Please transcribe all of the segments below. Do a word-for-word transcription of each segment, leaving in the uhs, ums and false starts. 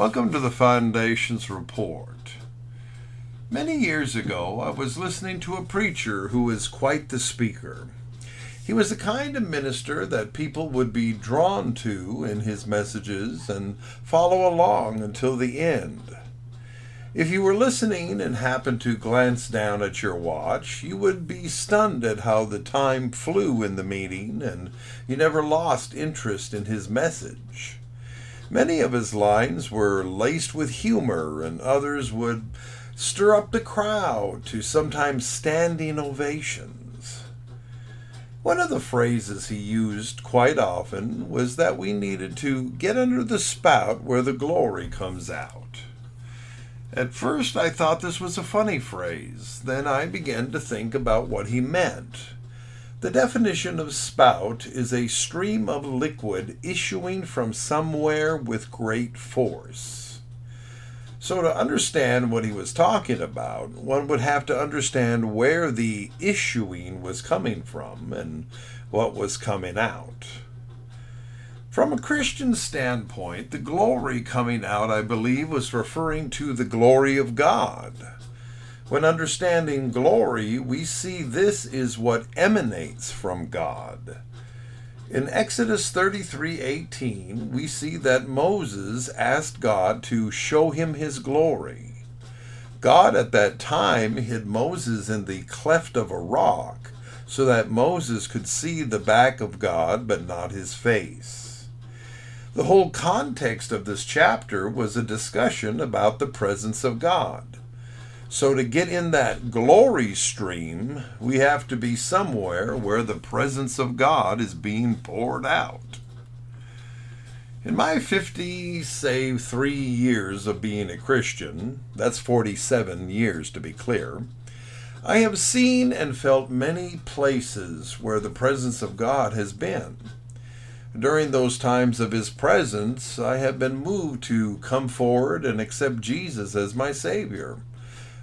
Welcome to the Foundations Report. Many years ago, I was listening to a preacher who was quite the speaker. He was the kind of minister that people would be drawn to in his messages and follow along until the end. If you were listening and happened to glance down at your watch, you would be stunned at how the time flew in the meeting and you never lost interest in his message. Many of his lines were laced with humor, and others would stir up the crowd to sometimes standing ovations. One of the phrases he used quite often was that we needed to get under the spout where the glory comes out. At first I thought this was a funny phrase. Then I began to think about what he meant. The definition of spout is a stream of liquid issuing from somewhere with great force. So to understand what he was talking about, one would have to understand where the issuing was coming from and what was coming out. From a Christian standpoint, the glory coming out, I believe, was referring to the glory of God. When understanding glory, we see this is what emanates from God. In Exodus thirty-three eighteen, we see that Moses asked God to show him his glory. God at that time hid Moses in the cleft of a rock so that Moses could see the back of God but not his face. The whole context of this chapter was a discussion about the presence of God. So to get in that glory stream, we have to be somewhere where the presence of God is being poured out. In my fifty, say, three years of being a Christian, that's forty-seven years to be clear, I have seen and felt many places where the presence of God has been. During those times of His presence, I have been moved to come forward and accept Jesus as my Savior.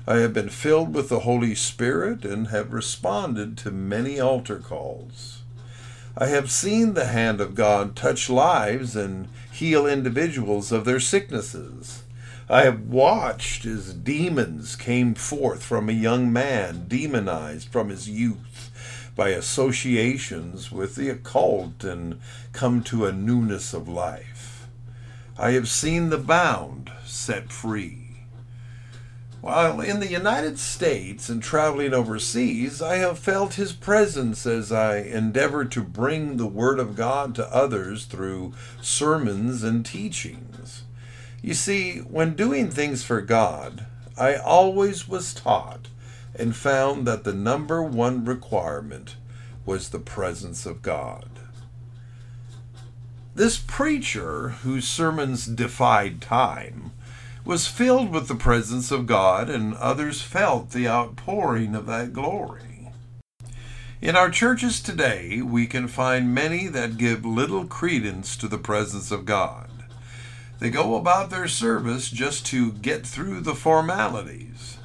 I have been filled with the Holy Spirit and have responded to many altar calls. I have seen the hand of God touch lives and heal individuals of their sicknesses. I have watched as demons came forth from a young man demonized from his youth by associations with the occult and come to a newness of life. I have seen the bound set free. While in the United States and traveling overseas, I have felt His presence as I endeavor to bring the Word of God to others through sermons and teachings. You see, when doing things for God, I always was taught and found that the number one requirement was the presence of God. This preacher, whose sermons defied time, was filled with the presence of God, and others felt the outpouring of that glory. In our churches today, we can find many that give little credence to the presence of God. They go about their service just to get through the formalities.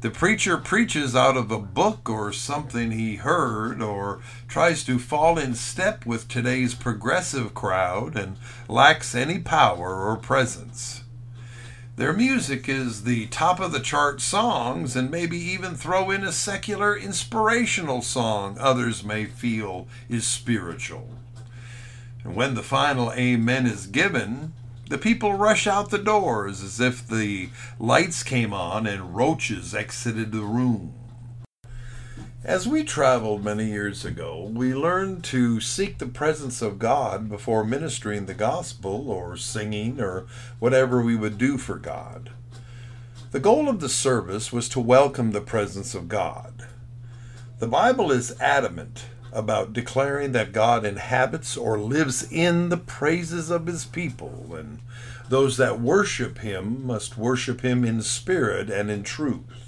The preacher preaches out of a book or something he heard, or tries to fall in step with today's progressive crowd and lacks any power or presence. Their music is the top-of-the-chart songs, and maybe even throw in a secular inspirational song others may feel is spiritual. And when the final amen is given, the people rush out the doors as if the lights came on and roaches exited the room. As we traveled many years ago, we learned to seek the presence of God before ministering the gospel or singing or whatever we would do for God. The goal of the service was to welcome the presence of God. The Bible is adamant about declaring that God inhabits or lives in the praises of His people, and those that worship Him must worship Him in spirit and in truth.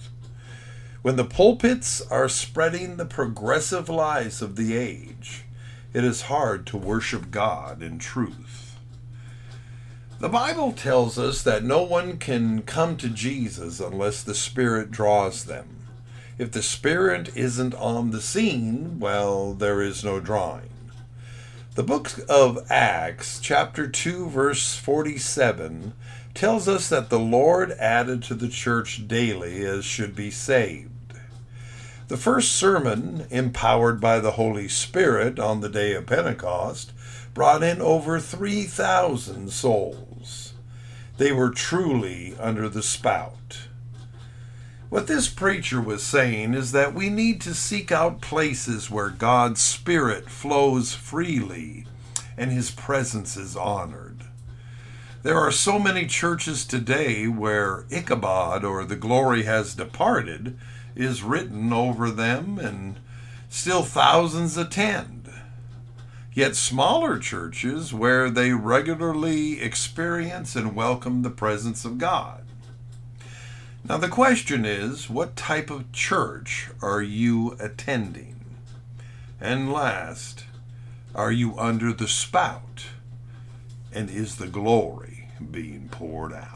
When the pulpits are spreading the progressive lies of the age, it is hard to worship God in truth. The Bible tells us that no one can come to Jesus unless the Spirit draws them. If the Spirit isn't on the scene, well, there is no drawing. The book of Acts, chapter two, verse forty-seven, tells us that the Lord added to the church daily as should be saved. The first sermon, empowered by the Holy Spirit on the day of Pentecost, brought in over three thousand souls. They were truly under the spout. What this preacher was saying is that we need to seek out places where God's Spirit flows freely and His presence is honored. There are so many churches today where Ichabod, or the glory has departed, is written over them, and still thousands attend. Yet smaller churches where they regularly experience and welcome the presence of God. Now the question is, what type of church are you attending? And last, are you under the spout? And is the glory being poured out?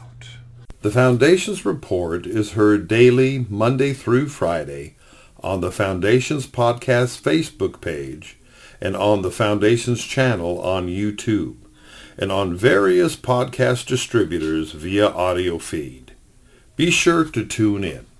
The Foundations Report is heard daily, Monday through Friday, on the Foundations Podcast Facebook page, and on the Foundations channel on YouTube, and on various podcast distributors via audio feed. Be sure to tune in.